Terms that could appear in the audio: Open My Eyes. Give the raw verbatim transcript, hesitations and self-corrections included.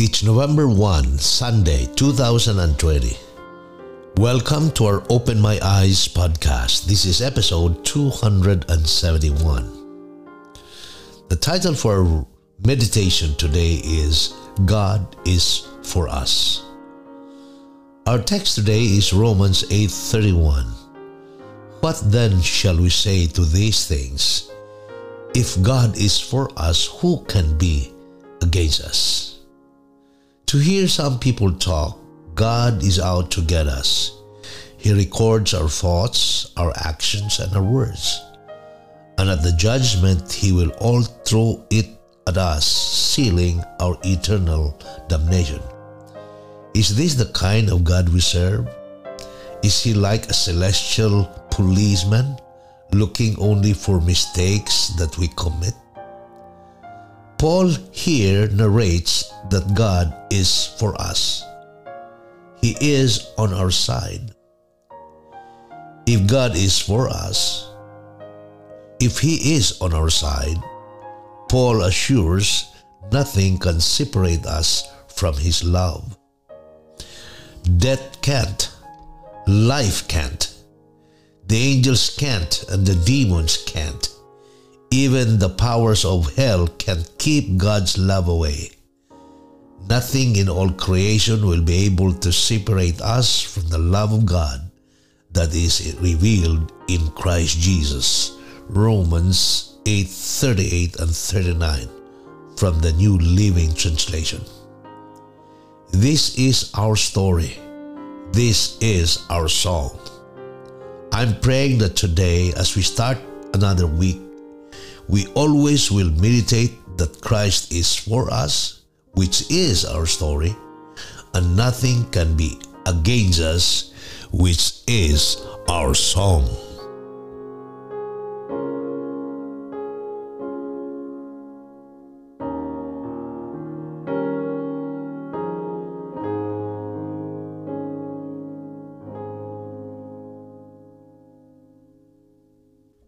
It's November first, Sunday, two thousand twenty. Welcome to our Open My Eyes podcast. This is episode two hundred seventy-one. The title for our meditation today is God is for us. Our text today is Romans eight thirty-one. What then shall we say to these things? If God is for us, who can be against us? To hear some people talk, God is out to get us. He records our thoughts, our actions, and our words. And at the judgment, He will all throw it at us, sealing our eternal damnation. Is this the kind of God we serve? Is He like a celestial policeman, looking only for mistakes that we commit? Paul here narrates that God is for us. He is on our side. If God is for us, if He is on our side, Paul assures nothing can separate us from His love. Death can't, life can't, the angels can't, and the demons can't. Even the powers of hell can keep God's love away. Nothing in all creation will be able to separate us from the love of God that is revealed in Christ Jesus. Romans eight thirty-eight and thirty-nine from the New Living Translation. This is our story. This is our song. I'm praying that today, as we start another week, we always will meditate that Christ is for us, which is our story, and nothing can be against us, which is our song.